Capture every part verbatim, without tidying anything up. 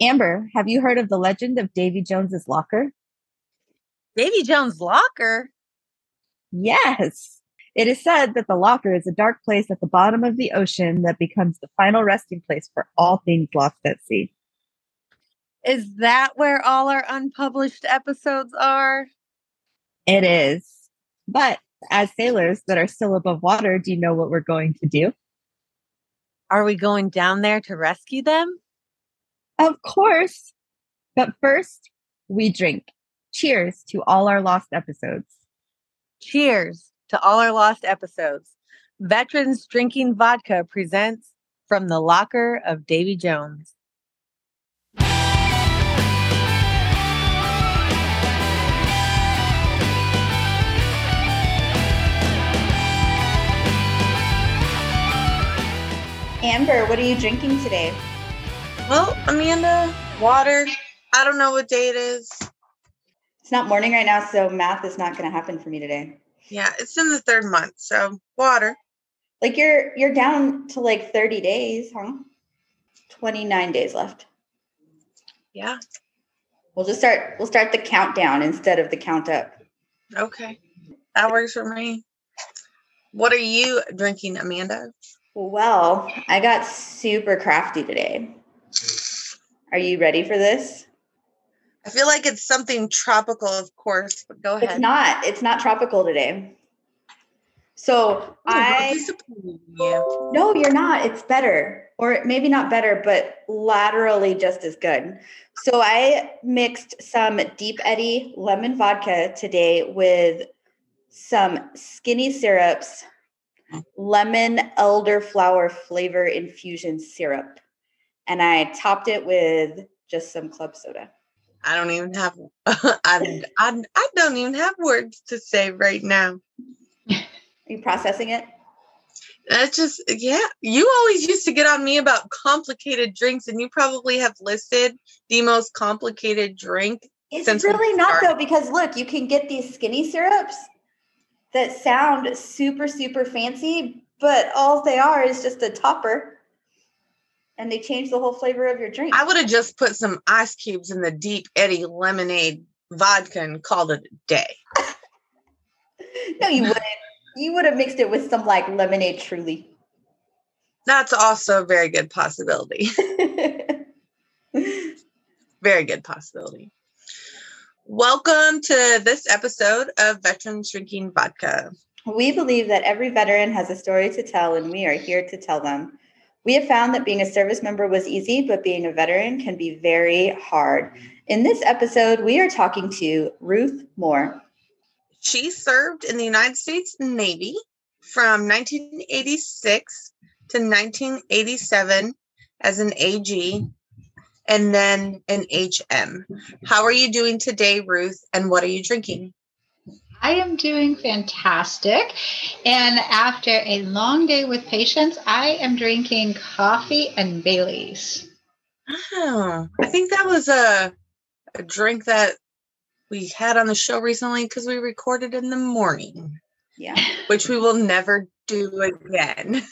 Amber, have you heard of the legend of Davy Jones's Locker? Davy Jones's Locker? Yes. It is said that the locker is a dark place at the bottom of the ocean that becomes the final resting place for all things lost at sea. Is that where all our unpublished episodes are? It is. But as sailors that are still above water, do you know what we're going to do? Are we going down there to rescue them? Of course. But first, we drink. Cheers to all our lost episodes. Cheers to all our lost episodes. Veterans Drinking Vodka presents From the Locker of Davy Jones. Amber, what are you drinking today? Well, Amanda, water. I don't know what day it is. It's not morning right now, so math is not going to happen for me today. Yeah, it's in the third month, so water. Like you're you're down to like thirty days, huh? twenty-nine days left. Yeah. We'll just start we'll start the countdown instead of the count up. Okay. That works for me. What are you drinking, Amanda? Well, I got super crafty today. Are you ready for this? I feel like it's something tropical, of course, but go ahead. It's not. It's not tropical today. So I... disappointed you. No, you're not. It's better. Or maybe not better, but laterally just as good. So I mixed some Deep Eddy lemon vodka today with some Skinny Syrups lemon elderflower flavor infusion syrup. And I topped it with just some club soda. I don't even have, I, I, I don't even have words to say right now. Are you processing it? That's just, yeah. You always used to get on me about complicated drinks, and you probably have listed the most complicated drink. It's really not though, because look, you can get these Skinny Syrups that sound super, super fancy, but all they are is just a topper. And they change the whole flavor of your drink. I would have just put some ice cubes in the Deep Eddy lemonade vodka and called it a day. No, you wouldn't. You would have mixed it with some like lemonade truly. That's also a very good possibility. Very good possibility. Welcome to this episode of Veterans Drinking Vodka. We believe that every veteran has a story to tell, and we are here to tell them. We have found that being a service member was easy, but being a veteran can be very hard. In this episode, we are talking to Ruth Moore. She served in the United States Navy from nineteen eighty-six to nineteen eighty-seven as an A G and then an H M. How are you doing today, Ruth, and what are you drinking? I am doing fantastic. And after a long day with patients, I am drinking coffee and Bailey's. Oh, I think that was a, a drink that we had on the show recently because we recorded in the morning. Yeah. Which we will never do again.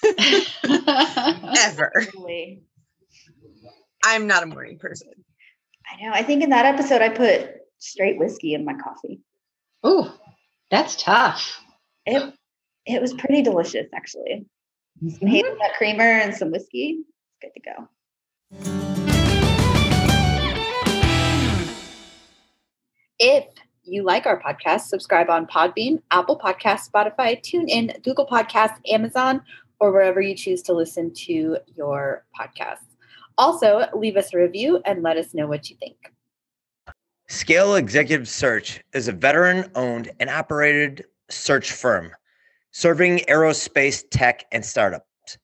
Ever. Totally. I'm not a morning person. I know. I think in that episode, I put straight whiskey in my coffee. Ooh. That's tough. It it was pretty delicious, actually. Some hazelnut creamer and some whiskey. It's good to go. If you like our podcast, subscribe on Podbean, Apple Podcasts, Spotify, TuneIn, Google Podcasts, Amazon, or wherever you choose to listen to your podcasts. Also, leave us a review and let us know what you think. Scale Executive Search is a veteran-owned and operated search firm serving aerospace, tech, and startups.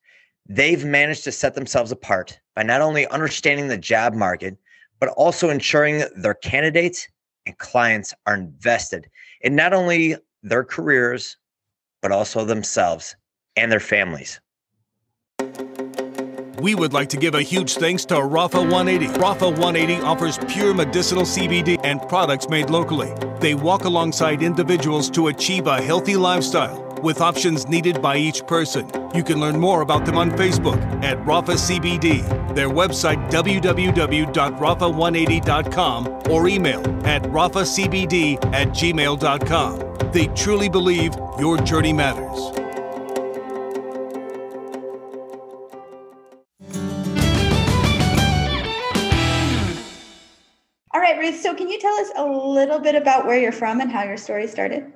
They've managed to set themselves apart by not only understanding the job market, but also ensuring their candidates and clients are invested in not only their careers, but also themselves and their families. We would like to give a huge thanks to Rafa one eighty. Rafa one eighty offers pure medicinal C B D and products made locally. They walk alongside individuals to achieve a healthy lifestyle. with options needed by each person. You can learn more about them on Facebook at Rafa C B D, their website w w w dot rafa one eighty dot com, or email at rafa c b d at gmail dot com. They truly believe your journey matters. So can you tell us a little bit about where you're from and how your story started?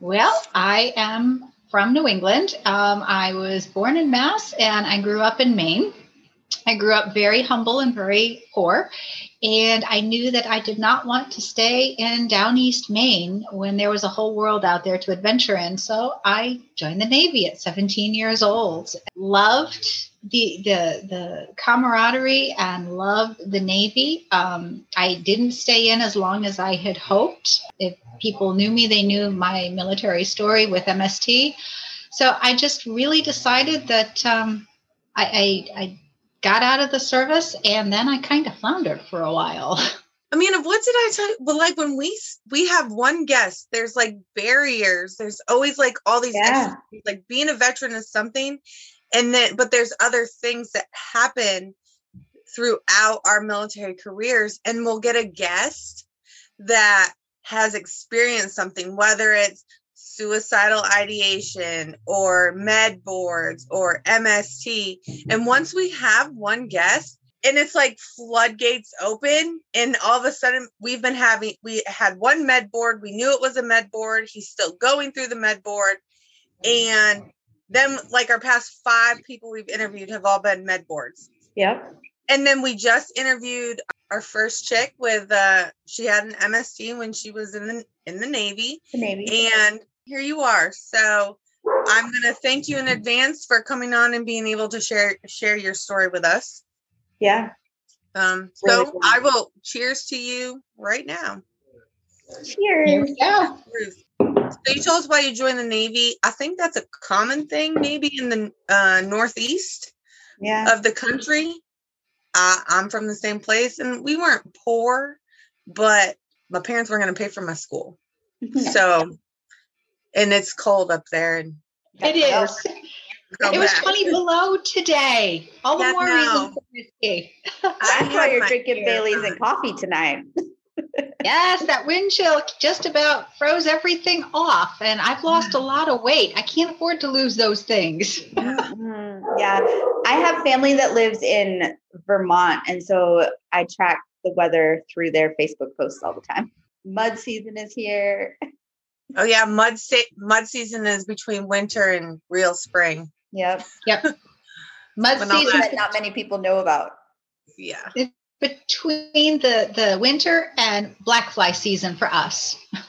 Well, I am from New England. Um, I was born in Mass and I grew up in Maine. I grew up very humble and very poor. And I knew that I did not want to stay in Down East Maine when there was a whole world out there to adventure in. So I joined the Navy at seventeen years old. Loved the the the camaraderie and loved the Navy. Um, I didn't stay in as long as I had hoped. If people knew me, they knew my military story with M S T. So I just really decided that um, I, I, I got out of the service, and then I kind of floundered for a while. I mean, what did I tell you? Well, like when we we have one guest, there's like barriers. There's always like all these, yeah. exercises. Like being a veteran is something, and then but there's other things that happen throughout our military careers, and we'll get a guest that has experienced something, whether it's suicidal ideation or med boards or M S T. And once we have one guest, and it's like floodgates open, and all of a sudden we've been having, we had one med board. We knew it was a med board. He's still going through the med board. And then like our past five people we've interviewed have all been med boards. Yep. And then we just interviewed our first chick with, uh, she had an M S T when she was in the, in the Navy. The Navy. And here you are. So I'm going to thank you in advance for coming on and being able to share share your story with us. Yeah. Um, so really I will cheers to you right now. Cheers. Here we go. So you told us why you joined the Navy. I think that's a common thing maybe in the uh, Northeast yeah. of the country. Uh, I'm from the same place, and we weren't poor, but my parents weren't going to pay for my school. Yeah. So... And it's cold up there. And it is. It was twenty below today. All the yeah, more no. reason for whiskey. That's why you're drinking Bailey's and coffee tonight. Yes, that wind chill just about froze everything off. And I've lost a lot of weight. I can't afford to lose those things. mm-hmm. Yeah. I have family that lives in Vermont. And so I track the weather through their Facebook posts all the time. Mud season is here. Oh yeah, mud se- mud season is between winter and real spring. Yep, yep. Mud season that not many people know about. Yeah, it's between the, the winter and black fly season for us. Yeah,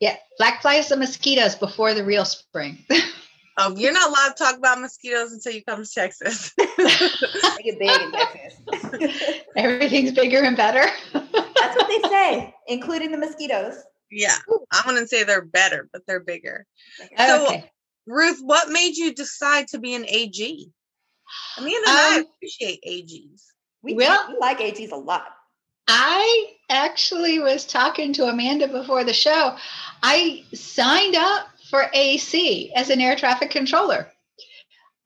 yeah. Black flies and mosquitoes before the real spring. Oh, you're not allowed to talk about mosquitoes until you come to Texas. They get big in Texas. Everything's bigger and better. That's what they say, including the mosquitoes. Yeah, I wouldn't say they're better, but they're bigger. So, okay. Ruth, what made you decide to be an A G? Amanda um, and I appreciate A Gs. We, well, do, we like A Gs a lot. I actually was talking to Amanda before the show. I signed up for A C as an air traffic controller.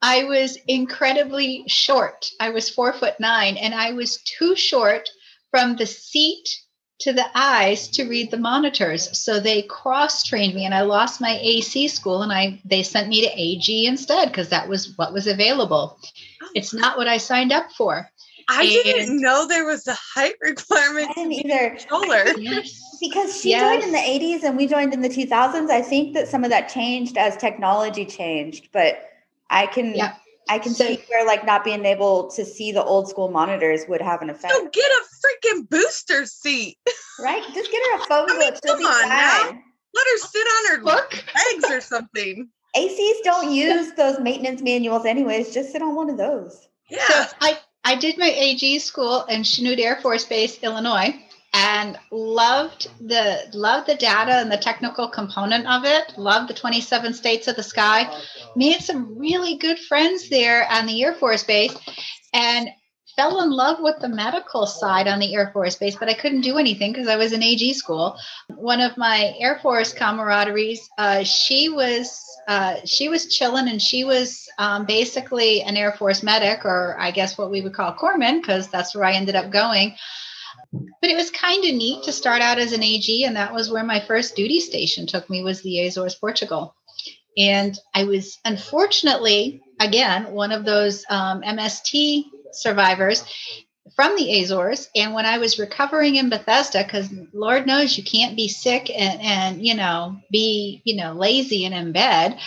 I was incredibly short. I was four foot nine, and I was too short from the seat to the eyes to read the monitors. So they cross-trained me, and I lost my A C school, and I they sent me to A G instead because that was what was available. Oh, it's not what I signed up for. I and didn't know there was a height requirement. I didn't either. I, yes. Because she yes. joined in the eighties and we joined in the two thousands. I think that some of that changed as technology changed, but I can... Yeah. I can so, see where like not being able to see the old school monitors would have an effect. So get a freaking booster seat. Right? Just get her a phone I mean, book. Come on now. Let her sit on her Look. legs or something. A Cs don't use those maintenance manuals anyways. Just sit on one of those. Yeah. So I, I did my A G school in Chanute Air Force Base, Illinois, and loved the loved the data and the technical component of it. Loved the twenty-seven states of the sky. Made some really good friends there on the Air Force Base, and fell in love with the medical side on the Air Force Base, but I couldn't do anything because I was in A G school. One of my Air Force camaraderies, uh, she was uh, she was chilling, and she was um, basically an Air Force medic, or I guess what we would call corpsman, because that's where I ended up going. But it was kind of neat to start out as an A G, and that was where my first duty station took me, was the Azores, Portugal. And I was, unfortunately, again, one of those um, M S T survivors from the Azores. And when I was recovering in Bethesda, because Lord knows you can't be sick and, and, you know, be, you know, lazy and in bed,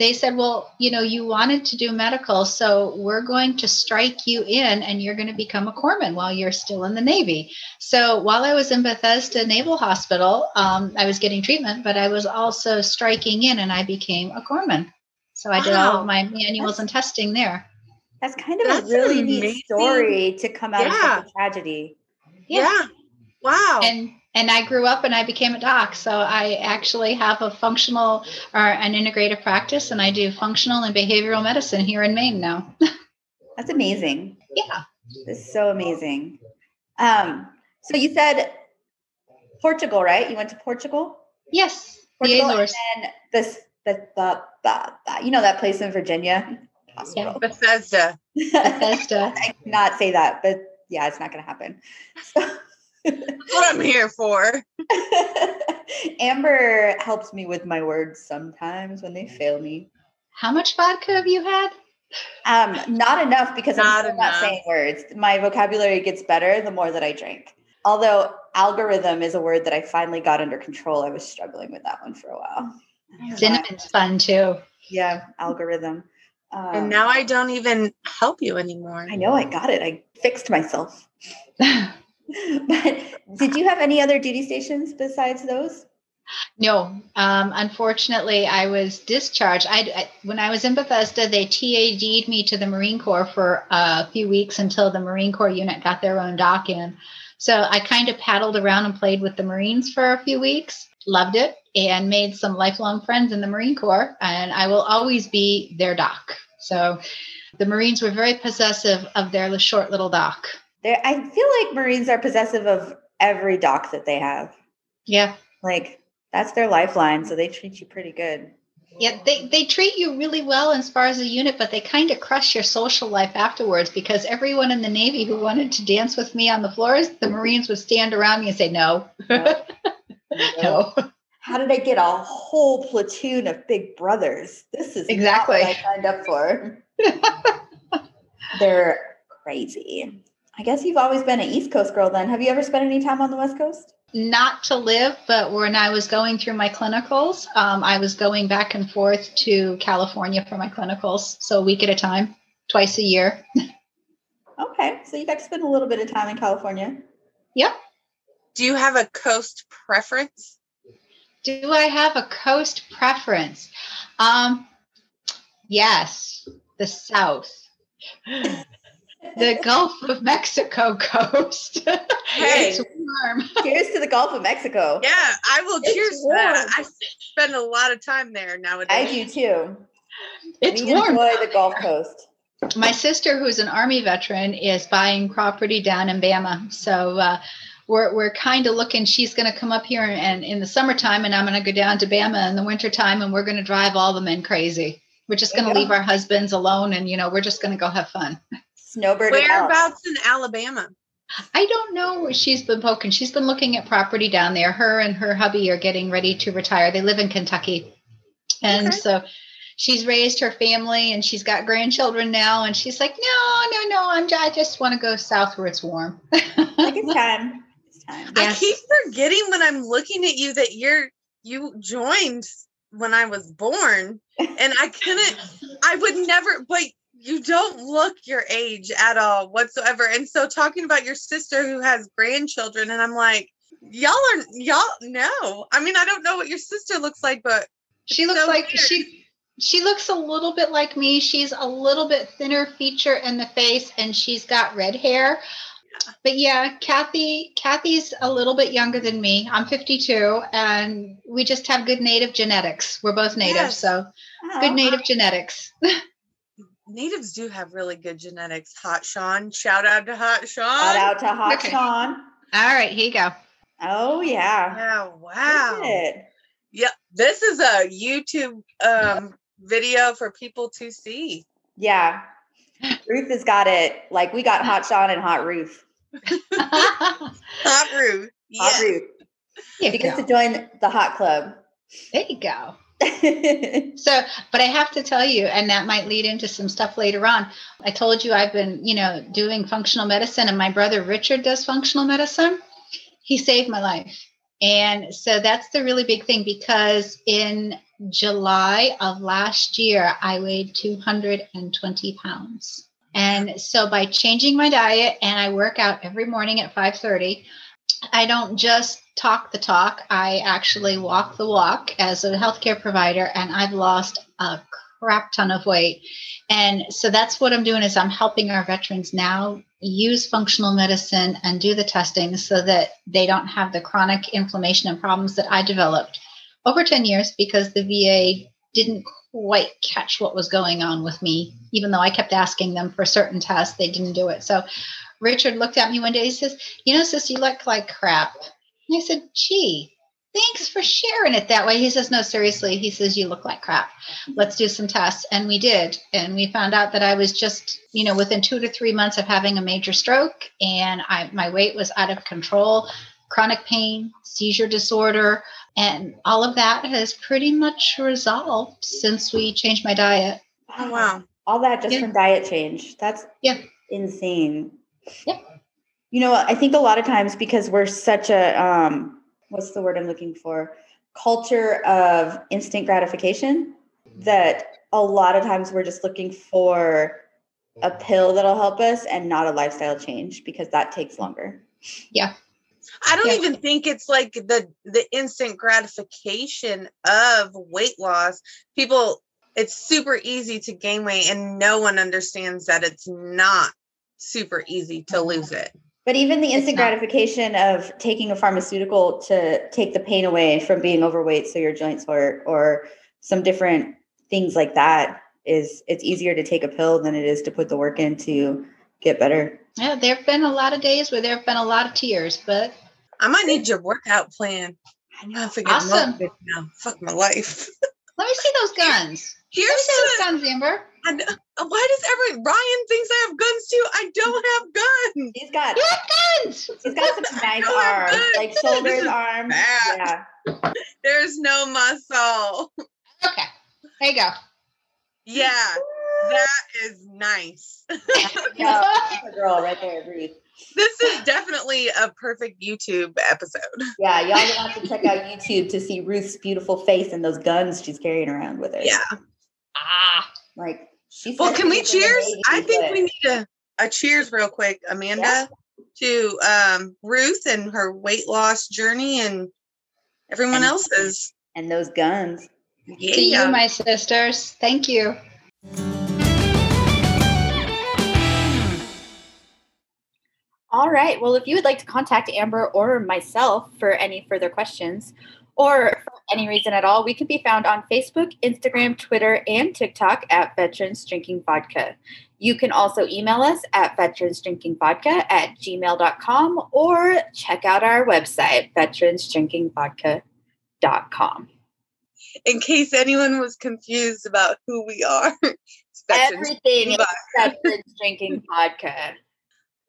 they said, well, you know, you wanted to do medical, so we're going to strike you in and you're going to become a corpsman while you're still in the Navy. So while I was in Bethesda Naval Hospital, um, I was getting treatment, but I was also striking in, and I became a corpsman. So I did wow. all of my manuals That's- and testing there. That's kind of That's a really amazing. neat story to come out yeah. of such a tragedy. Yeah. yeah. Wow. And and I grew up and I became a doc. So I actually have a functional or an integrative practice, and I do functional and behavioral medicine here in Maine now. That's amazing. Yeah. That's so amazing. Um, so you said Portugal, right? You went to Portugal? Yes. Portugal, the Azores. And then this, the, the, the, the, you know, that place in Virginia. Hospital. Yeah. Bethesda. Bethesda. I cannot say that, but yeah, it's not going to happen. So. That's what I'm here for. Amber helps me with my words sometimes when they fail me. How much vodka have you had? Um, not enough, because not I'm still enough. not saying words. My vocabulary gets better the more that I drink. Although algorithm is a word that I finally got under control. I was struggling with that one for a while. Cinnamon's fun too. Yeah, algorithm. Um, and now I don't even help you anymore. I know, I got it. I fixed myself. But did you have any other duty stations besides those? No. Um, unfortunately, I was discharged. I, I when I was in Bethesda, they T A D'd me to the Marine Corps for a few weeks until the Marine Corps unit got their own dock in. So I kind of paddled around and played with the Marines for a few weeks. Loved it, and made some lifelong friends in the Marine Corps, and I will always be their doc. So the Marines were very possessive of their short little doc. They're, I feel like Marines are possessive of every doc that they have. Yeah. Like, that's their lifeline, so they treat you pretty good. Yeah, they, they treat you really well as far as a unit, but they kind of crush your social life afterwards, because everyone in the Navy who wanted to dance with me on the floors, the Marines would stand around me and say, no. no. No. How did I get a whole platoon of big brothers? This is exactly not what I signed up for. They're crazy. I guess you've always been an East Coast girl then. Have you ever spent any time on the West Coast? Not to live, but when I was going through my clinicals, um, I was going back and forth to California for my clinicals. So a week at a time, twice a year. Okay. So you got to spend a little bit of time in California. Yep. Do you have a coast preference? Do I have a coast preference? Um, yes, the South, the Gulf of Mexico coast. Hey, it's warm. Cheers to the Gulf of Mexico. Yeah, I will it's cheers warm. to that. I spend a lot of time there nowadays. I do too. It's we warm. Enjoy the Gulf Coast. My sister, who's an Army veteran, is buying property down in Bama, so. Uh, We're we're kind of looking, she's going to come up here and, and in the summertime, and I'm going to go down to Bama in the wintertime, and we're going to drive all the men crazy. We're just going to leave our husbands alone, and, you know, we're just going to go have fun. Snowbird. Whereabouts in Alabama? I don't know. She's been poking. She's been looking at property down there. Her and her hubby are getting ready to retire. They live in Kentucky. And okay. so she's raised her family, and she's got grandchildren now. And she's like, no, no, no, I'm I just want to go south where it's warm. Like it's time. Yes. I keep forgetting when I'm looking at you that you're you joined when I was born, and I couldn't, I would never, but you don't look your age at all whatsoever. And so talking about your sister who has grandchildren, and I'm like, y'all are y'all no. I mean, I don't know what your sister looks like, but she looks so like weird. she. She looks a little bit like me. She's a little bit thinner feature in the face, and she's got red hair. But yeah, Kathy, Kathy's a little bit younger than me. I'm fifty-two, and we just have good native genetics. We're both native, yes. so oh, good native I, genetics. natives do have really good genetics. Hot Sean, shout out to Hot Sean. Shout out to Hot okay. Sean. All right, here you go. Oh yeah. Oh wow. Yep. Yeah, this is a YouTube um, video for people to see. Yeah. Ruth has got it. Like we got Hot Sean and Hot Ruth. Hot Ruth. Yeah. Hot Ruth. You get to join the Hot Club. There you go. So, but I have to tell you, and that might lead into some stuff later on. I told you I've been, you know, doing functional medicine, and my brother Richard does functional medicine. He saved my life. And so that's the really big thing, because in July of last year, I weighed two hundred twenty pounds. And so by changing my diet, and I work out every morning at five thirty, I don't just talk the talk. I actually walk the walk as a healthcare provider, and I've lost a crap ton of weight. And so that's what I'm doing, is I'm helping our veterans now use functional medicine and do the testing so that they don't have the chronic inflammation and problems that I developed over ten years, because the V A didn't quite catch what was going on with me. Even though I kept asking them for certain tests, they didn't do it. So Richard looked at me one day, he says, you know, sis, you look like crap. And I said, gee, thanks for sharing it that way. He says, no, seriously. He says, you look like crap. Let's do some tests. And we did. And we found out that I was just, you know, within two to three months of having a major stroke, and I, my weight was out of control, chronic pain, seizure disorder, and all of that has pretty much resolved since we changed my diet. Oh, wow. All that just yeah. from diet change. That's yeah. insane. Yeah. You know, I think a lot of times, because we're such a, um, what's the word I'm looking for? Culture of instant gratification, that a lot of times we're just looking for a pill that'll help us and not a lifestyle change, because that takes longer. Yeah. I don't yeah. even think it's like the, the instant gratification of weight loss. People, it's super easy to gain weight, and no one understands that it's not super easy to lose it. But even the instant gratification of taking a pharmaceutical to take the pain away from being overweight, so your joints hurt, or some different things like that, is it's easier to take a pill than it is to put the work in to get better. Yeah, there have been a lot of days where there have been a lot of tears, but I might need your workout plan. I know. Awesome. Now. Fuck my life. Let me see those guns. Here's Let me see those guns, Amber. I know. Why does everyone, Ryan thinks I have guns too? I don't have guns. He's got you have guns. He's got some nice arms, like shoulders, arms. Bad. Yeah. There's no muscle. Okay. There you go. Yeah. That is nice. Yeah, that's a girl right there, Ruth. This is definitely a perfect YouTube episode. Yeah, y'all have to check out YouTube to see Ruth's beautiful face and those guns she's carrying around with her. Yeah. Ah. Like she's well, can we cheers? I think good. we need a, a cheers real quick, Amanda, yeah. to um, Ruth and her weight loss journey, and everyone and, else's. And those guns. Yeah. To you, my sisters. Thank you. All right. Well, if you would like to contact Amber or myself for any further questions, or for any reason at all, we can be found on Facebook, Instagram, Twitter, and TikTok at Veterans Drinking Vodka. You can also email us at veteransdrinkingvodka at gmail dot com, or check out our website, veterans drinking vodka dot com. In case anyone was confused about who we are, it's everything is Veterans Drinking Vodka.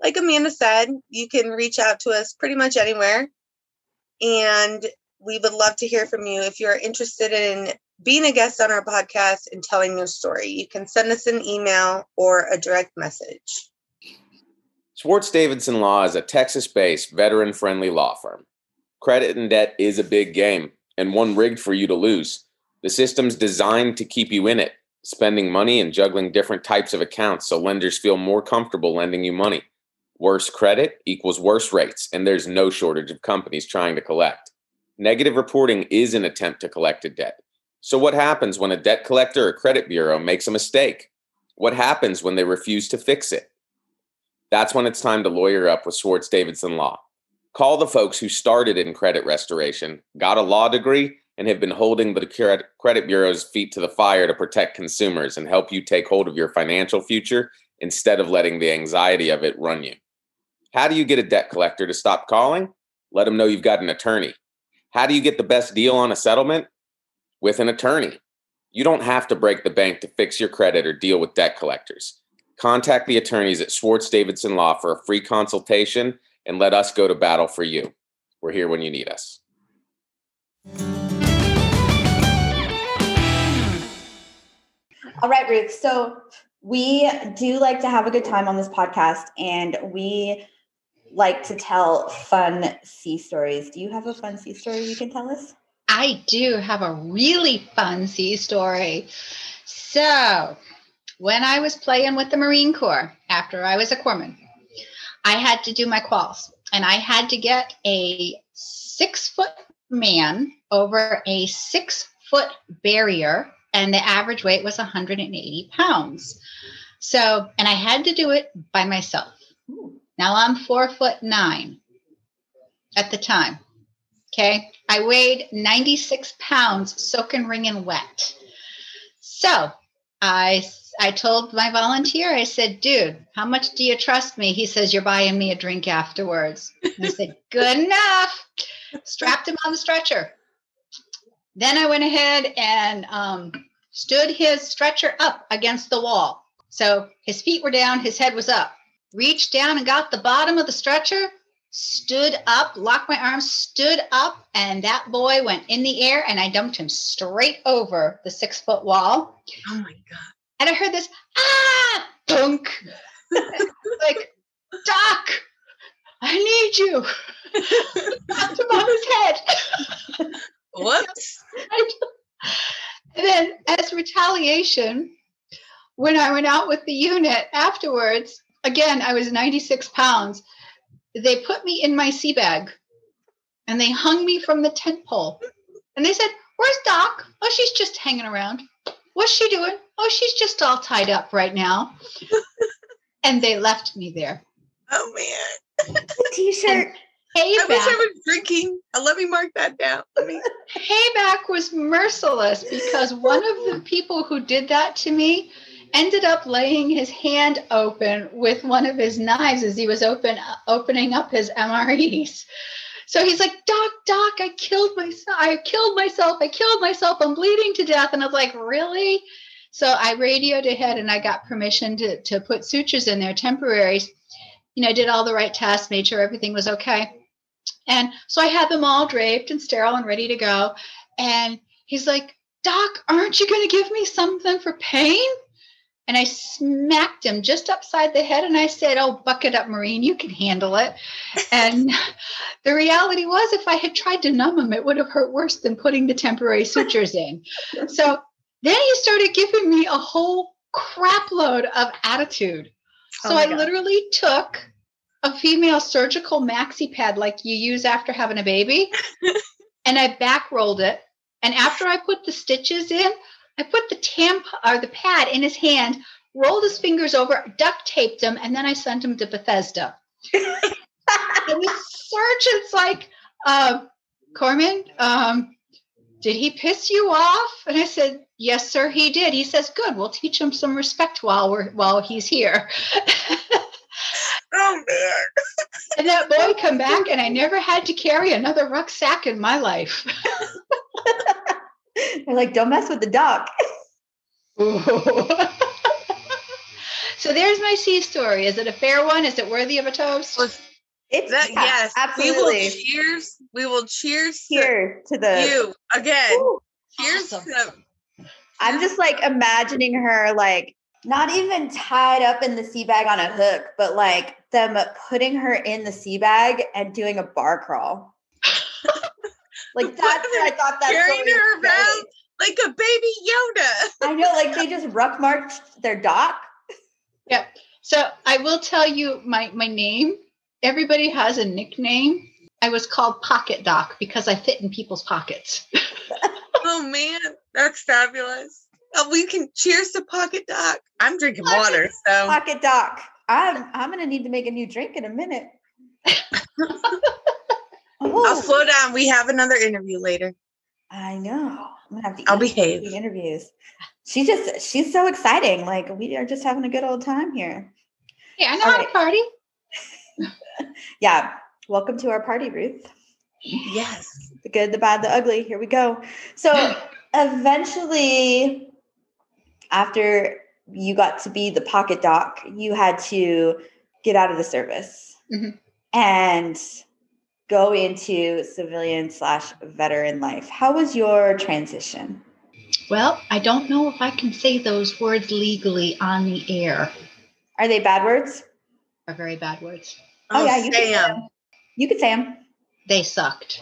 Like Amanda said, you can reach out to us pretty much anywhere, and we would love to hear from you. If you're interested in being a guest on our podcast and telling your story, you can send us an email or a direct message. Schwartz-Davidson Law is a Texas-based, veteran-friendly law firm. Credit and debt is a big game, and one rigged for you to lose. The system's designed to keep you in it, spending money and juggling different types of accounts so lenders feel more comfortable lending you money. Worse credit equals worse rates, and there's no shortage of companies trying to collect. Negative reporting is an attempt to collect a debt. So what happens when a debt collector or credit bureau makes a mistake? What happens when they refuse to fix it? That's when it's time to lawyer up with Schwartz-Davidson Law. Call the folks who started in credit restoration, got a law degree, and have been holding the credit bureau's feet to the fire to protect consumers and help you take hold of your financial future instead of letting the anxiety of it run you. How do you get a debt collector to stop calling? Let them know you've got an attorney. How do you get the best deal on a settlement? With an attorney. You don't have to break the bank to fix your credit or deal with debt collectors. Contact the attorneys at Schwartz-Davidson Law for a free consultation and let us go to battle for you. We're here when you need us. All right, Ruth. So we do like to have a good time on this podcast, and we like to tell fun sea stories. Do you have a fun sea story you can tell us? I do have a really fun sea story. So when I was playing with the Marine Corps after I was a corpsman, I had to do my quals, and I had to get a six foot man over a six foot barrier, and the average weight was one hundred eighty pounds. So, and I had to do it by myself. Now I'm four foot nine at the time. Okay. I weighed ninety-six pounds, soaking, wringing wet. So I, I told my volunteer, I said, dude, how much do you trust me? He says, you're buying me a drink afterwards. I said, good enough. Strapped him on the stretcher. Then I went ahead and um, stood his stretcher up against the wall. So his feet were down, his head was up. Reached down and got the bottom of the stretcher, stood up, locked my arms, stood up, and that boy went in the air, and I dumped him straight over the six-foot wall. Oh, my God. And I heard this, ah, punk, like, Doc, I need you. Knocked him on his head. Whoops. And then as retaliation, when I went out with the unit afterwards, again, I was ninety-six pounds. They put me in my sea bag and they hung me from the tent pole. And they said, where's Doc? Oh, she's just hanging around. What's she doing? Oh, she's just all tied up right now. And they left me there. Oh, man. T-shirt. And Payback. I wish I was drinking. Let me mark that down. Let me. Payback was merciless because one of the people who did that to me ended up laying his hand open with one of his knives as he was open opening up his M R Es. So he's like, Doc, Doc, I killed myself. I killed myself. I killed myself. I'm bleeding to death. And I was like, really? So I radioed ahead and I got permission to, to put sutures in there, temporaries. You know, I did all the right tests, made sure everything was okay. And so I had them all draped and sterile and ready to go. And he's like, Doc, aren't you going to give me something for pain? And I smacked him just upside the head. And I said, oh, buck it up, Marine, you can handle it. And the reality was, if I had tried to numb him, it would have hurt worse than putting the temporary sutures in. So then he started giving me a whole crap load of attitude. So oh I God. literally took a female surgical maxi pad like you use after having a baby, and I back rolled it. And after I put the stitches in, I put the tamp or the pad in his hand, rolled his fingers over, duct taped them, and then I sent him to Bethesda. And the surgeon's like, uh, Corman, um, did he piss you off? And I said, yes, sir, he did. He says, good, we'll teach him some respect while we're while he's here. Oh, man. And that boy come back, and I never had to carry another rucksack in my life. They're like, don't mess with the Doc. So there's my sea story. Is it a fair one? Is it worthy of a toast? Well, it's that, yeah, yes, absolutely. We will cheers. We will cheers here to, to the you again. Ooh, cheers awesome. to I'm just like imagining her, like, not even tied up in the sea bag on a hook, but like them putting her in the sea bag and doing a bar crawl. Like that's what I thought that carrying her around like a baby Yoda. I know, like they just ruck marched their Doc. Yeah. So I will tell you my my name. Everybody has a nickname. I was called Pocket Doc because I fit in people's pockets. Oh man, that's fabulous. Oh, we can cheers to Pocket Doc. I'm drinking Pocket, water, so Pocket Doc. I'm I'm gonna need to make a new drink in a minute. Oh. I'll slow down. We have another interview later. I know. I'm gonna have to. I'll behave. Interviews. She just, she's so exciting. Like, we are just having a good old time here. Yeah, I know how to party. Yeah. Welcome to our party, Ruth. Yes. The good, the bad, the ugly. Here we go. So eventually, after you got to be the pocket doc, you had to get out of the service mm-hmm. and go into civilian slash veteran life. How was your transition? Well, I don't know if I can say those words legally on the air. Are they bad words? Are very bad words. Oh, oh yeah, you can say them. You could say them. They sucked.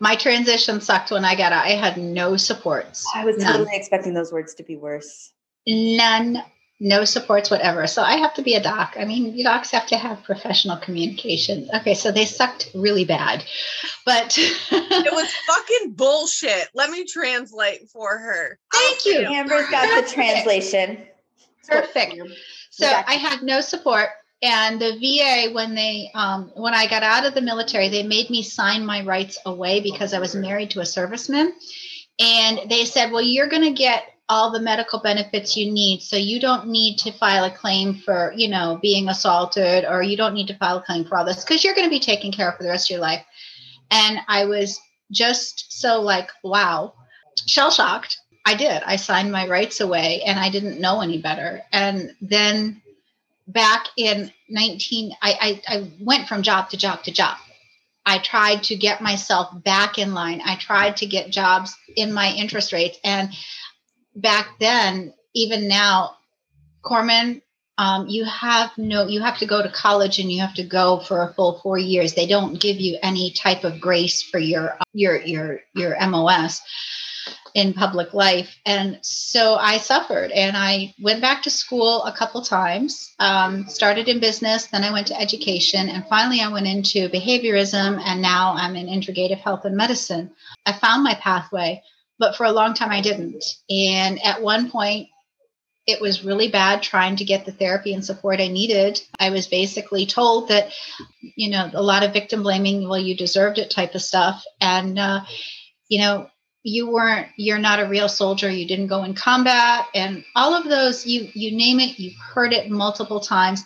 My transition sucked when I got out. I had no supports. I was None. totally expecting those words to be worse. None. No supports, whatever. So I have to be a doc. I mean, docs have to have professional communications. Okay, so they sucked really bad. But it was fucking bullshit. Let me translate for her. Thank you. Amber's got Perfect. the translation. Perfect. So exactly. I had no support. And the V A, when they, um, when I got out of the military, they made me sign my rights away because I was married to a serviceman. And they said, well, you're going to get all the medical benefits you need. So you don't need to file a claim for, you know, being assaulted, or you don't need to file a claim for all this because you're going to be taken care of for the rest of your life. And I was just so like, wow, shell shocked. I did. I signed my rights away and I didn't know any better. And then back in nineteen, I, I, I went from job to job to job. I tried to get myself back in line. I tried to get jobs in my interest rates. And back then, even now, Corman, um, you have no, you have to go to college and you have to go for a full four years. They don't give you any type of grace for your, your, your, your M O S in public life. And so I suffered and I went back to school a couple times, um, started in business. Then I went to education and finally I went into behaviorism and now I'm in integrative health and medicine. I found my pathway. But for a long time, I didn't. And at one point, it was really bad trying to get the therapy and support I needed. I was basically told that, you know, a lot of victim blaming, well, you deserved it type of stuff. And, uh, you know, you weren't, you're not a real soldier. You didn't go in combat. And all of those, you you name it, you've heard it multiple times.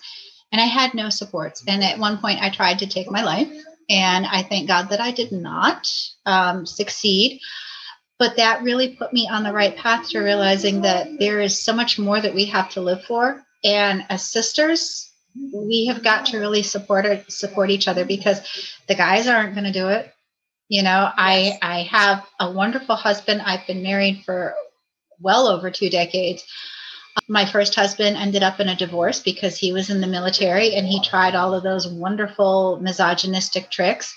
And I had no supports. And at one point, I tried to take my life. And I thank God that I did not um, succeed. But that really put me on the right path to realizing that there is so much more that we have to live for. And as sisters, we have got to really support our, support each other because the guys aren't going to do it. You know, I, I have a wonderful husband. I've been married for well over two decades. My first husband ended up in a divorce because he was in the military and he tried all of those wonderful misogynistic tricks.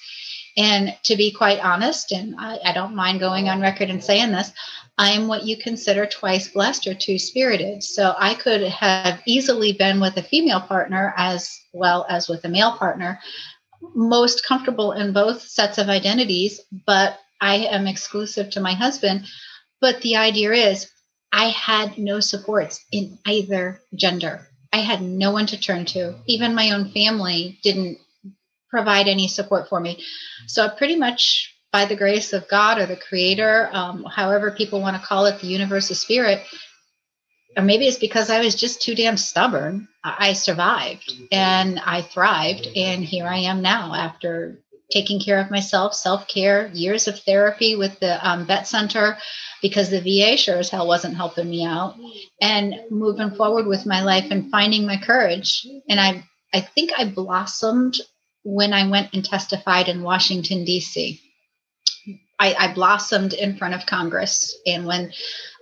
And to be quite honest, and I, I don't mind going on record and saying this, I'm what you consider twice blessed or two-spirited. So I could have easily been with a female partner as well as with a male partner, most comfortable in both sets of identities, but I am exclusive to my husband. But the idea is I had no supports in either gender. I had no one to turn to. Even my own family didn't provide any support for me. So pretty much by the grace of God or the creator, um, however people want to call it, the universe of spirit, or maybe it's because I was just too damn stubborn. I survived and I thrived. And here I am now after taking care of myself, self-care, years of therapy with the um, vet center because the V A sure as hell wasn't helping me out and moving forward with my life and finding my courage. And I, I think I blossomed when I went and testified in Washington, D C. I, I blossomed in front of Congress. And when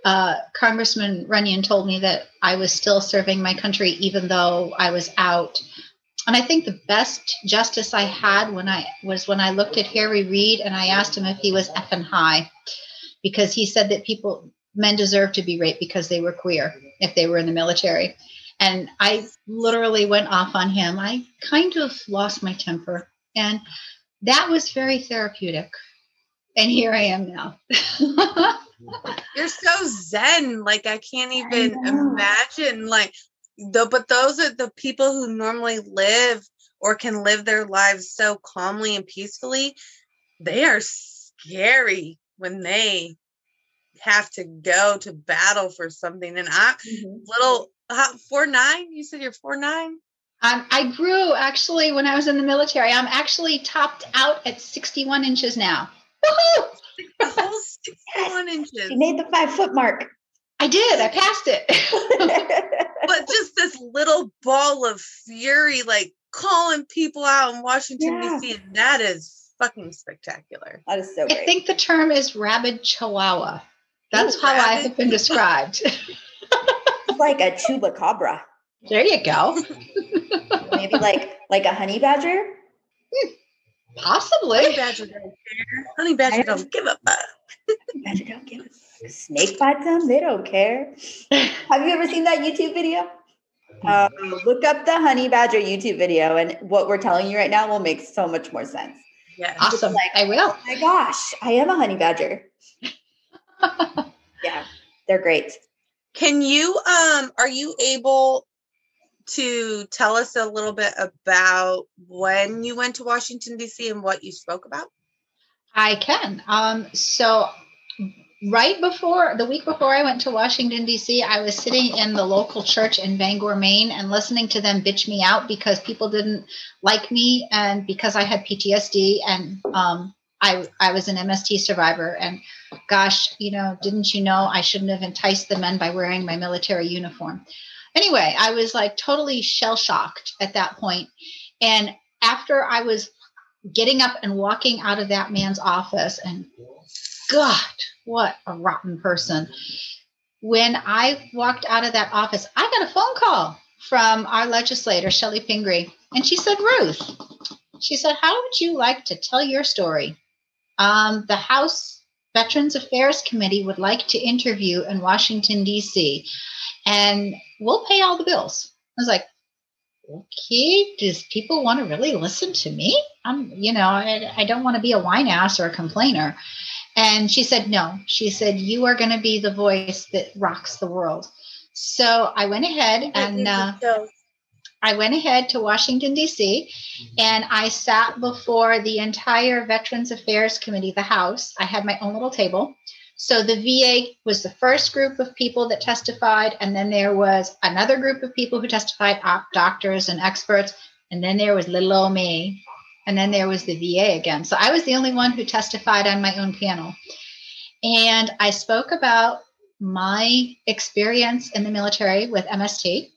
uh, Congressman Runyon told me that I was still serving my country, even though I was out. And I think the best justice I had when I was when I looked at Harry Reid and I asked him if he was effing high, because he said that people, men deserve to be raped because they were queer if they were in the military. And I literally went off on him. I kind of lost my temper. And that was very therapeutic. And here I am now. You're so zen. Like, I can't even I imagine. Like, the, but those are the people who normally live or can live their lives so calmly and peacefully. They are scary. when they have to go to battle for something. And I mm-hmm. little uh, four nine, you said you're four nine. Um, I grew actually when I was in the military. I'm actually topped out at sixty-one inches now. Woohoo! The whole sixty-one yes. inches. You made the five foot mark. I did. I passed it. But just this little ball of fury, like calling people out in Washington, yeah. D C, and that is fucking spectacular. That is so great. I think the term is rabid chihuahua. That's Ooh, how rabid. I have been described. Like a chupacabra. There you go. Maybe like like a honey badger? Hmm, possibly. Honey badger don't care. Honey badger don't give a fuck. Badger don't give a fuck. Snake bites them, they don't care. Have you ever seen that YouTube video? Uh, look up the honey badger YouTube video, and what we're telling you right now will make so much more sense. Yeah, awesome. Like, I will. Oh my gosh, I am a honey badger. Yeah, they're great. Can you, um, are you able to tell us a little bit about when you went to Washington, D C and what you spoke about? I can. Um, so right before, the week before I went to Washington, D C, I was sitting in the local church in Bangor, Maine, and listening to them bitch me out because people didn't like me and because I had P T S D and um, I, I was an M S T survivor. And gosh, you know, didn't you know I shouldn't have enticed the men by wearing my military uniform? Anyway, I was like totally shell-shocked at that point. And after I was getting up and walking out of that man's office, and God, what a rotten person. When I walked out of that office, I got a phone call from our legislator, Shelly Pingree, and she said, Ruth, she said, how would you like to tell your story? Um, the House Veterans Affairs Committee would like to interview in Washington, D C, and we'll pay all the bills. I was like, okay, does people want to really listen to me? I'm, you know, I, I don't want to be a whine ass or a complainer. And she said, no, she said, you are going to be the voice that rocks the world. So I went ahead and uh, I went ahead to Washington, D C, and I sat before the entire Veterans Affairs Committee, the House. I had my own little table. So the V A was the first group of people that testified. And then there was another group of people who testified, op doctors and experts. And then there was little old me. And then there was the V A again. So I was the only one who testified on my own panel. And I spoke about my experience in the military with M S T.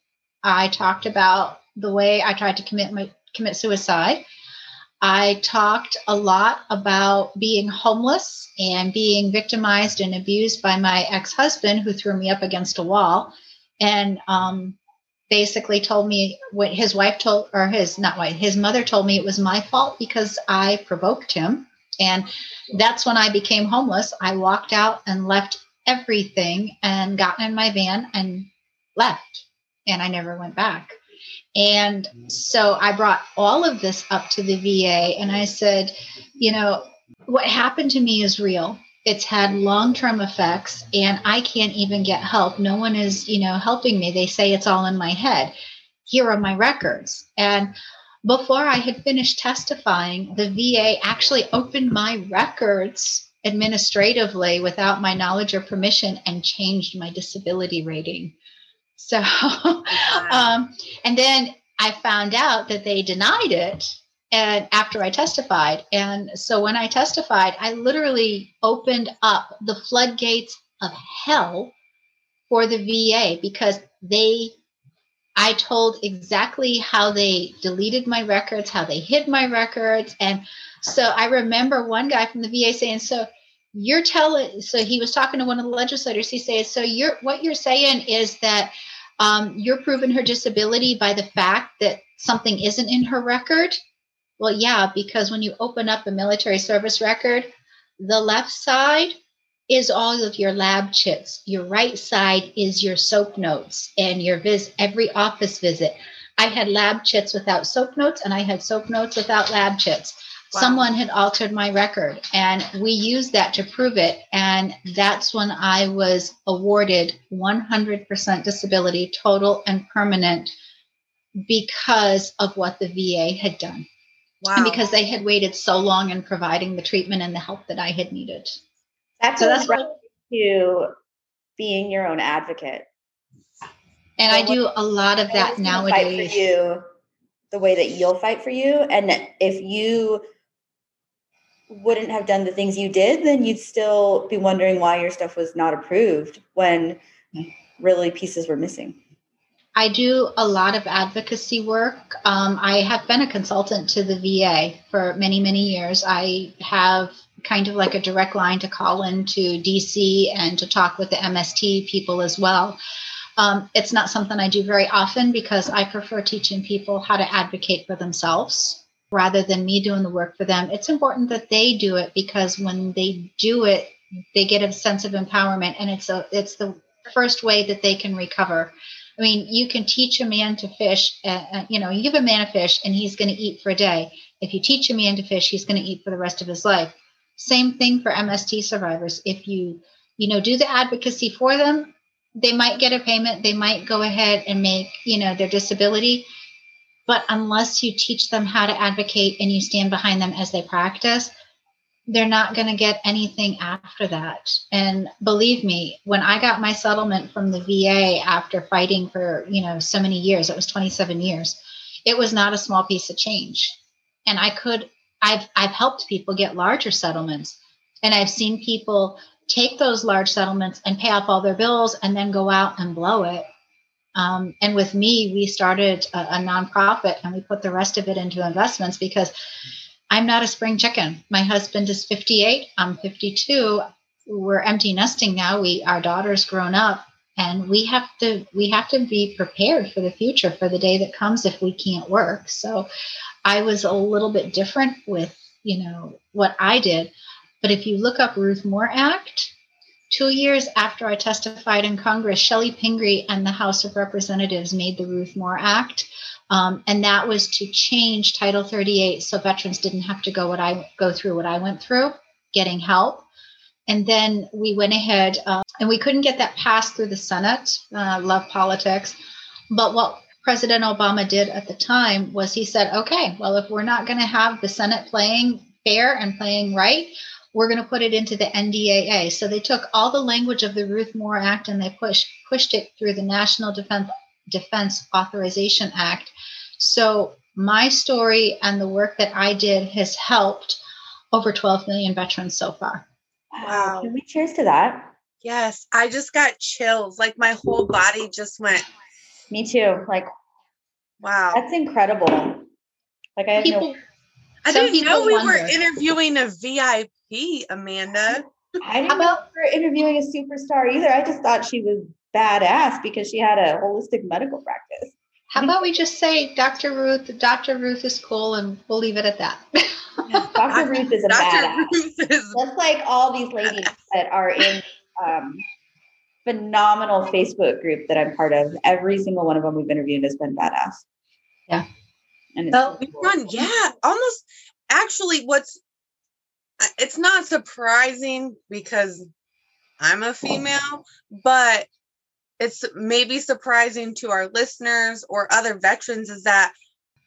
I talked about the way I tried to commit my, commit suicide. I talked a lot about being homeless and being victimized and abused by my ex-husband, who threw me up against a wall and um, basically told me what his wife told, or his, not wife, his mother told me it was my fault because I provoked him. And that's when I became homeless. I walked out and left everything and got in my van and left. And I never went back. And so I brought all of this up to the V A and I said, you know, what happened to me is real. It's had long-term effects and I can't even get help. No one is, you know, helping me. They say it's all in my head. Here are my records. And before I had finished testifying, the V A actually opened my records administratively without my knowledge or permission and changed my disability rating. So, um, and then I found out that they denied it and after I testified. And so when I testified, I literally opened up the floodgates of hell for the V A because they, I told exactly how they deleted my records, how they hid my records. And so I remember one guy from the V A saying, so you're telling, so he was talking to one of the legislators. He says, so you're, what you're saying is that um, you're proving her disability by the fact that something isn't in her record. Well, yeah, because when you open up a military service record, the left side is all of your lab chits. Your right side is your soap notes and your vis, every office visit. I had lab chits without soap notes and I had soap notes without lab chits. Wow. Someone had altered my record and we used that to prove it. And that's when I was awarded one hundred percent disability, total and permanent, because of what the V A had done. Wow. And because they had waited so long in providing the treatment and the help that I had needed. That so that's right to being your own advocate. And so I do a lot of that nowadays. Fight for you, the way that you'll fight for you. And if you wouldn't have done the things you did, then you'd still be wondering why your stuff was not approved when really pieces were missing. I do a lot of advocacy work. Um, I have been a consultant to the V A for many, many years. I have kind of like a direct line to call into D C and to talk with the M S T people as well. Um, it's not something I do very often because I prefer teaching people how to advocate for themselves rather than me doing the work for them. It's important that they do it because when they do it, they get a sense of empowerment, and it's a, it's the first way that they can recover. I mean, you can teach a man to fish, uh, you know, you give a man a fish and he's going to eat for a day. If you teach a man to fish, he's going to eat for the rest of his life. Same thing for M S T survivors. If you, you know, do the advocacy for them, they might get a payment. They might go ahead and make, you know, their disability. But unless you teach them how to advocate and you stand behind them as they practice, they're not going to get anything after that. And believe me, when I got my settlement from the V A after fighting for, you know, so many years, it was twenty-seven years, it was not a small piece of change. And I could, I've, I've helped people get larger settlements, and I've seen people take those large settlements and pay off all their bills and then go out and blow it. Um, and with me, we started a, a nonprofit, and we put the rest of it into investments because I'm not a spring chicken. My husband is fifty-eight. I'm fifty-two. We're empty nesting now. We, our daughter's grown up, and we have to, we have to be prepared for the future, for the day that comes if we can't work. So I was a little bit different with, you know, what I did. But if you look up Ruth Moore Act, two years after I testified in Congress, Shelly Pingree and the House of Representatives made the Ruth Moore Act. Um, and that was to change Title thirty-eight so veterans didn't have to go what I go through, what I went through, getting help. And then we went ahead uh, and we couldn't get that passed through the Senate. Uh, love politics. But what President Obama did at the time was he said, OK, well, if we're not going to have the Senate playing fair and playing right, we're going to put it into the N D A A. So they took all the language of the Ruth Moore Act and they pushed pushed it through the National Defense Defense Authorization Act. So my story and the work that I did has helped over twelve million veterans so far. Wow. Can we cheers to that? Yes. I just got chills. Like my whole body just went. Me too. Like, wow. That's incredible. Like I people, no, I didn't know we wonder. were interviewing a V I P, Amanda. I didn't know we were interviewing a superstar either. I just thought she was badass because she had a holistic medical practice. How about we just say Doctor Ruth, Doctor Ruth is cool, and we'll leave it at that. Yes, Doctor Ruth is a Doctor badass. Is That's like all these ladies badass. that are in um, phenomenal Facebook group that I'm part of. Every single one of them we've interviewed has been badass. Yeah. And it's so cool. Done, yeah, almost actually what's, it's not surprising because I'm a female, but it's maybe surprising to our listeners or other veterans is that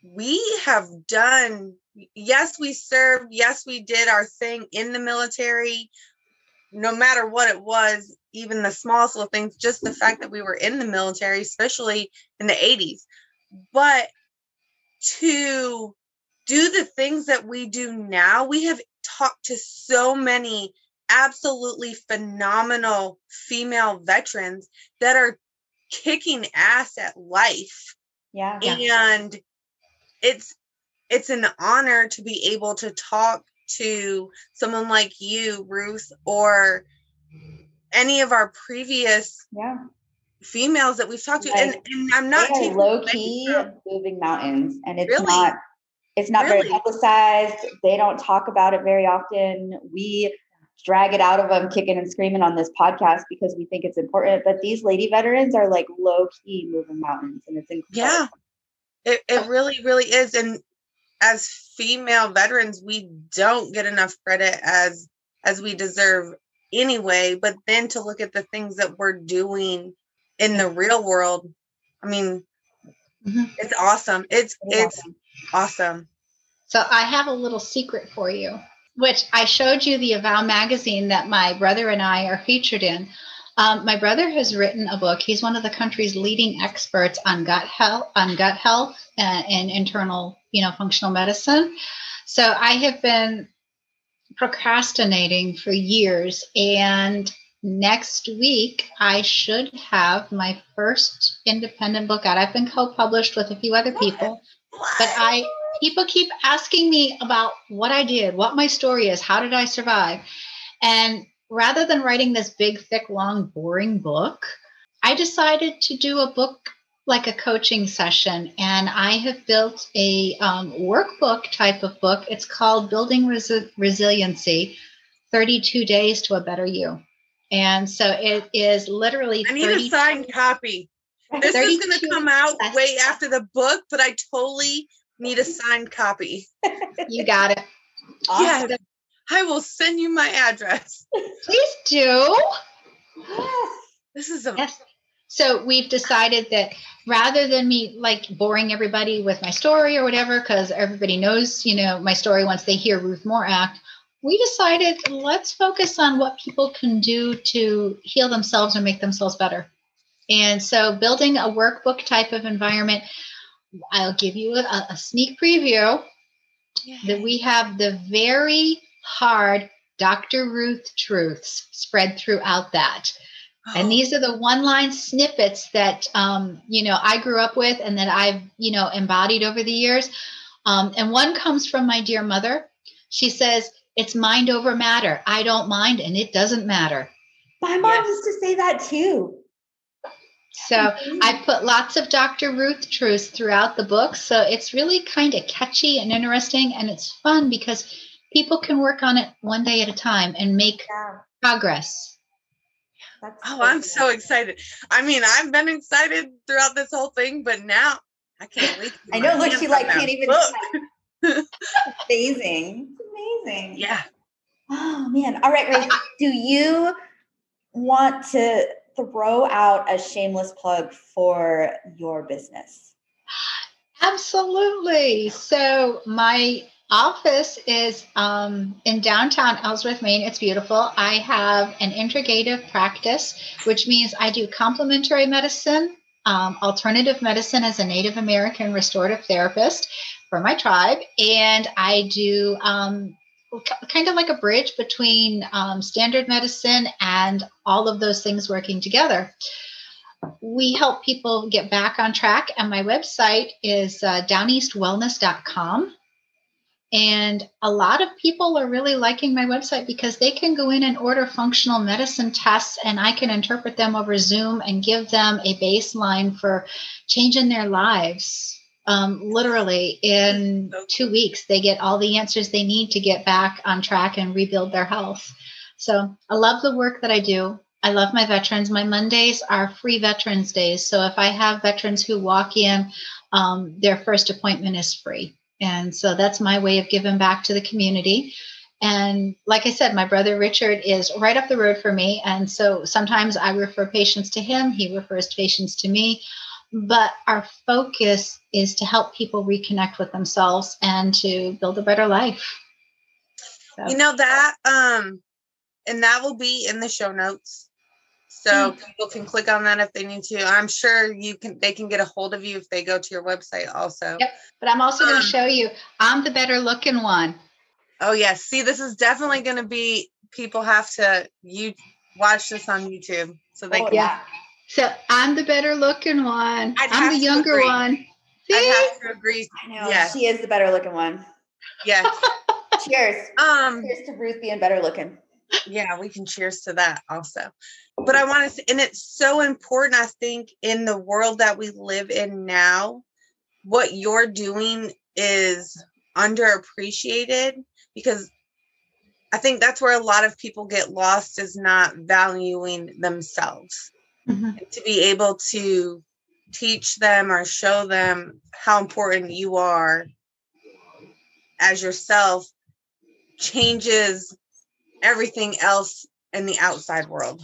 we have done, yes, we served. Yes, we did our thing in the military, no matter what it was, even the smallest little things, just the fact that we were in the military, especially in the eighties. But to do the things that we do now, we have talked to so many absolutely phenomenal female veterans that are kicking ass at life. Yeah. And it's, it's an honor to be able to talk to someone like you, Ruth, or any of our previous yeah. females that we've talked to. Like, and, and I'm not taking low key moving mountains, and it's really? not, it's not really? very publicized. They don't talk about it very often. We drag it out of them kicking and screaming on this podcast because we think it's important. But these lady veterans are like low key moving mountains, and it's incredible. Yeah, it, it really, really is. And as female veterans, we don't get enough credit as, as we deserve anyway, but then to look at the things that we're doing in the real world. I mean, mm-hmm. it's awesome. It's, it's, it's awesome. awesome. So I have a little secret for you. which I showed you the Avow magazine that my brother and I are featured in. Um, my brother has written a book. He's one of the country's leading experts on gut health, on gut health and, and internal, you know, functional medicine. So I have been procrastinating for years, and next week I should have my first independent book out. I've been co-published with a few other people, but I people keep asking me about what I did, what my story is, how did I survive? And rather than writing this big, thick, long, boring book, I decided to do a book like a coaching session. And I have built a um, workbook type of book. It's called Building Resi- Resiliency, thirty-two days to a Better You. And so it is literally I need thirty- a signed copy. This is going to come out way after the book, but I totally need a signed copy. You got it. Awesome. Yeah. I will send you my address. Please do. This is a yes. So we've decided that rather than me like boring everybody with my story or whatever, because everybody knows, you know, my story once they hear Ruth Moore Act, we decided let's focus on what people can do to heal themselves or make themselves better. And so building a workbook type of environment, I'll give you a, a sneak preview. Yay. That we have the very hard Doctor Ruth truths spread throughout that. Oh. And these are the one-line snippets that, um, you know, I grew up with and that I've, you know, embodied over the years. Um, and one comes from my dear mother. She says, it's mind over matter. I don't mind and it doesn't matter. My mom yes. used to say that too. So mm-hmm. I put lots of Doctor Ruth truths throughout the book. So it's really kind of catchy and interesting, and it's fun because people can work on it one day at a time and make yeah. progress. That's oh, I'm so excited. I mean, I've been excited throughout this whole thing, but now I can't wait. I know, look, she like can't even. Like, amazing. It's amazing. Yeah. Oh, man. All right, Rachel, do you want to throw out a shameless plug for your business? Absolutely. So my office is um, in downtown Ellsworth, Maine. It's beautiful. I have an integrative practice, which means I do complementary medicine, um, alternative medicine as a Native American restorative therapist for my tribe. And I do um, kind of like a bridge between um, standard medicine and all of those things working together. We help people get back on track. And my website is uh, Down East Wellness dot com. And a lot of people are really liking my website because they can go in and order functional medicine tests, and I can interpret them over Zoom and give them a baseline for changing their lives. Um, literally in two weeks, they get all the answers they need to get back on track and rebuild their health. So I love the work that I do. I love my veterans. My Mondays are free Veterans Days. So if I have veterans who walk in, um, their first appointment is free. And so that's my way of giving back to the community. And like I said, my brother Richard is right up the road for me. And so sometimes I refer patients to him. He refers patients to me. But our focus is to help people reconnect with themselves and to build a better life. So. You know that, um, and that will be in the show notes. So mm-hmm. people can click on that if they need to. I'm sure you can. They can get a hold of you if they go to your website also. Yep. But I'm also um, going to show you, I'm the better looking one. Oh, yes. See, this is definitely going to be, people have to you watch this on YouTube. So they oh, can. Yeah. So I'm the better looking one. I'd I'm the younger agree. one. See? I'd have to agree. I know. Yes. She is the better looking one. Yes. Cheers. Um, Cheers to Ruth being better looking. Yeah, we can cheers to that also. But I want to, and it's so important, I think, in the world that we live in now, what you're doing is underappreciated, because I think that's where a lot of people get lost, is not valuing themselves. Mm-hmm. And to be able to teach them or show them how important you are as yourself changes everything else in the outside world.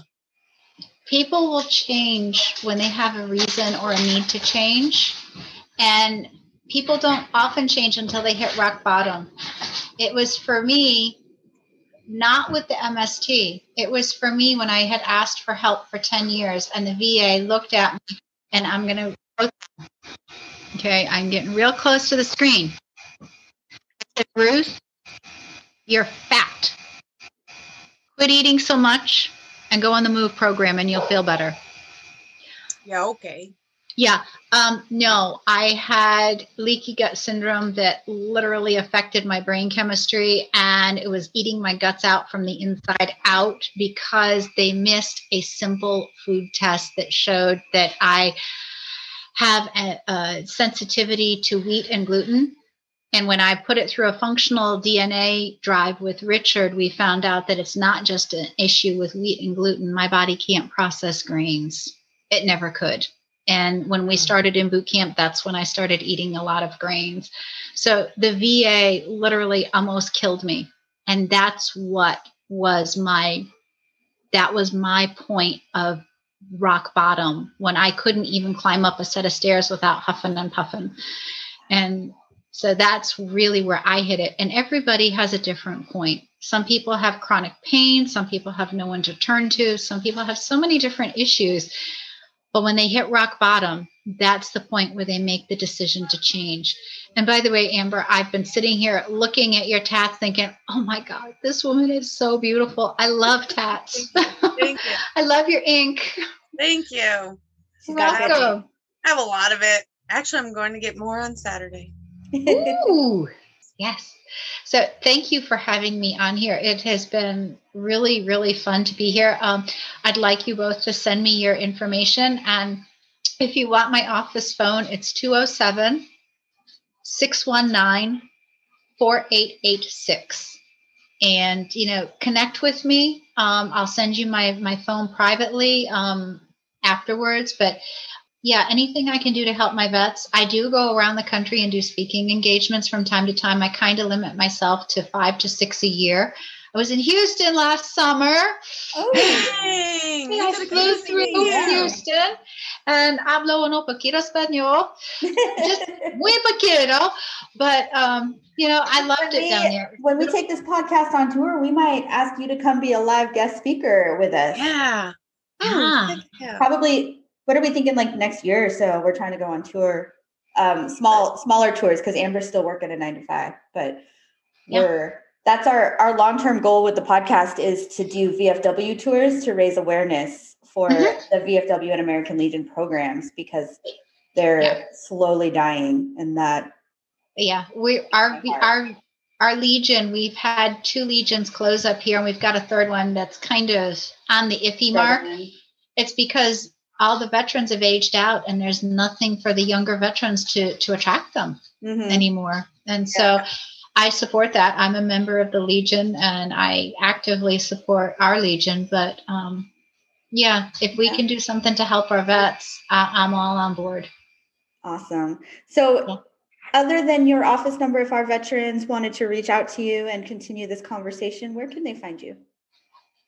People will change when they have a reason or a need to change. And people don't often change until they hit rock bottom. It was for me not with the M S T. It was for me when I had asked for help for ten years and the V A looked at me and I'm going to, okay, I'm getting real close to the screen. I said, Ruth, you're fat. Quit eating so much and go on the MOVE program and you'll feel better. Yeah, okay. Yeah. Um, no, I had leaky gut syndrome that literally affected my brain chemistry, and it was eating my guts out from the inside out because they missed a simple food test that showed that I have a, a sensitivity to wheat and gluten. And when I put it through a functional D N A drive with Richard, we found out that it's not just an issue with wheat and gluten. My body can't process grains. It never could. And when we started in boot camp, that's when I started eating a lot of grains. So the V A literally almost killed me. And that's what was my, that was my point of rock bottom, when I couldn't even climb up a set of stairs without huffing and puffing. And so that's really where I hit it. And everybody has a different point. Some people have chronic pain. Some people have no one to turn to. Some people have so many different issues. But when they hit rock bottom, that's the point where they make the decision to change. And by the way, Amber, I've been sitting here looking at your tats thinking, oh, my God, this woman is so beautiful. I love tats. Thank you. Thank you. I love your ink. Thank you. You're welcome. I have a lot of it. Actually, I'm going to get more on Saturday. Ooh, yes. So thank you for having me on here. It has been really, really fun to be here. Um, I'd like you both to send me your information. And if you want my office phone, it's two oh seven, six one nine, four eight eight six. And, you know, connect with me. Um, I'll send you my, my phone privately um, afterwards. But yeah, anything I can do to help my vets. I do go around the country and do speaking engagements from time to time. I kind of limit myself to five to six a year. I was in Houston last summer. Oh, dang. I flew through yeah. Houston and hablo un poquito español. Just muy poquito. But, um, you know, I loved it we, down there. When we take this podcast on tour, we might ask you to come be a live guest speaker with us. Yeah. Ah. Probably. What are we thinking like next year or so? We're trying to go on tour, um, small, smaller tours because Amber's still working a nine to five, but yeah. we're, that's our, our long-term goal with the podcast is to do V F W tours to raise awareness for mm-hmm. the V F W and American Legion programs because they're yeah. slowly dying. And that, yeah, we are, our, our Legion, we've had two Legions close up here and we've got a third one that's kind of on the iffy mark. It's because all the veterans have aged out and there's nothing for the younger veterans to, to attract them mm-hmm. anymore. And yeah. so I support that. I'm a member of the Legion and I actively support our Legion, but um, yeah, if we yeah. can do something to help our vets, uh, I'm all on board. Awesome. So yeah. other than your office number, if our veterans wanted to reach out to you and continue this conversation, where can they find you?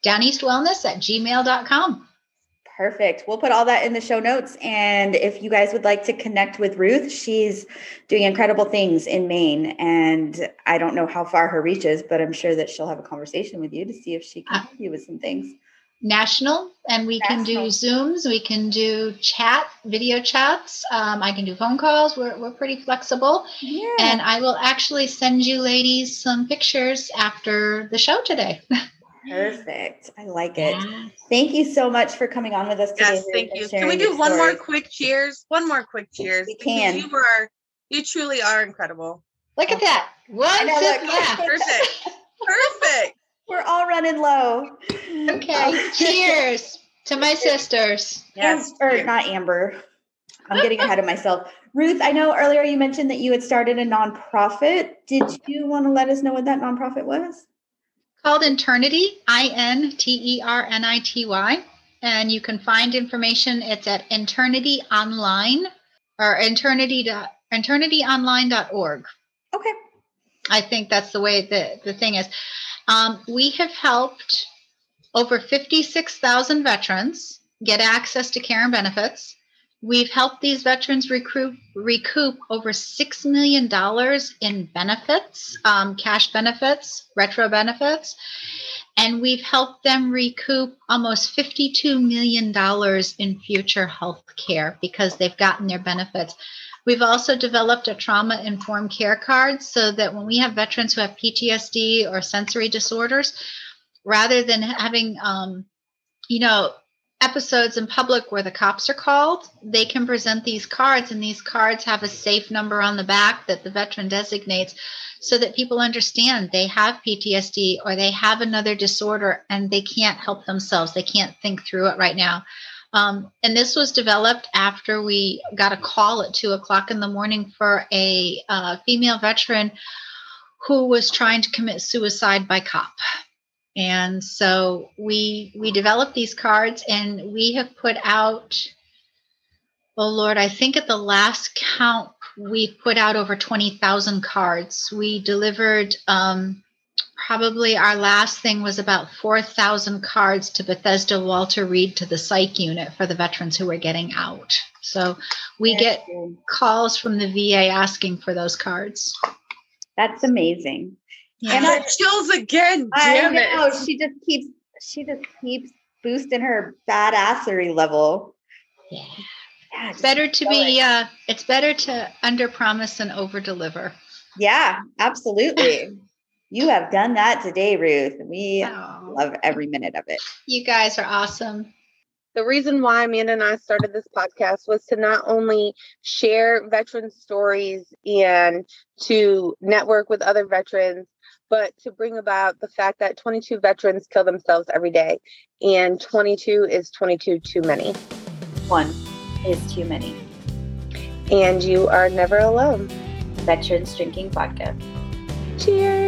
DowneastWellness at gmail dot com. Perfect. We'll put all that in the show notes. And if you guys would like to connect with Ruth, she's doing incredible things in Maine. And I don't know how far her reach is, but I'm sure that she'll have a conversation with you to see if she can help you with some things. National. And we National. can do Zooms. We can do chat, video chats. Um, I can do phone calls. We're we're pretty flexible. Yeah. And I will actually send you ladies some pictures after the show today. Perfect. I like it. Yes. Thank you so much for coming on with us today. Yes, thank you. Can we do one story. more quick cheers? One more quick cheers. We can. You, are, you truly are incredible. Look at that. One, know, look, yeah. Perfect. Perfect. We're all running low. Okay. Cheers to my sisters. Yes. Or cheers. Not Amber. I'm getting ahead of myself. Ruth, I know earlier you mentioned that you had started a nonprofit. Did you want to let us know what that nonprofit was? Called Internity, I N T E R N I T Y. And you can find information. It's at Internity Online or Internity, internity online dot org. Okay. I think that's the way the, the thing is. Um, we have helped over fifty-six thousand veterans get access to care and benefits. We've helped these veterans recoup, recoup over six million dollars in benefits, um, cash benefits, retro benefits, and we've helped them recoup almost fifty-two million dollars in future health care because they've gotten their benefits. We've also developed a trauma-informed care card so that when we have veterans who have P T S D or sensory disorders, rather than having, um, you know, episodes in public where the cops are called, they can present these cards, and these cards have a safe number on the back that the veteran designates so that people understand they have P T S D or they have another disorder and they can't help themselves. They can't think through it right now. Um, and this was developed after we got a call at two o'clock in the morning for a uh, female veteran who was trying to commit suicide by cop. And so we we developed these cards, and we have put out, oh, Lord, I think at the last count, we put out over twenty thousand cards. We delivered, um, probably our last thing was about four thousand cards to Bethesda Walter Reed, to the psych unit for the veterans who were getting out. So we That's get good. calls from the V A asking for those cards. That's amazing. Yeah. And that chills again. Damn I know. It. She just keeps she just keeps boosting her badassery level. Yeah. yeah it's better to be it. uh it's better to under promise and over deliver. Yeah, absolutely. You have done that today, Ruth. We oh. love every minute of it. You guys are awesome. The reason why Amanda and I started this podcast was to not only share veteran stories and to network with other veterans, but to bring about the fact that twenty-two veterans kill themselves every day, and twenty-two is twenty-two too many. One is too many. And you are never alone. Veterans Drinking Vodka. Cheers.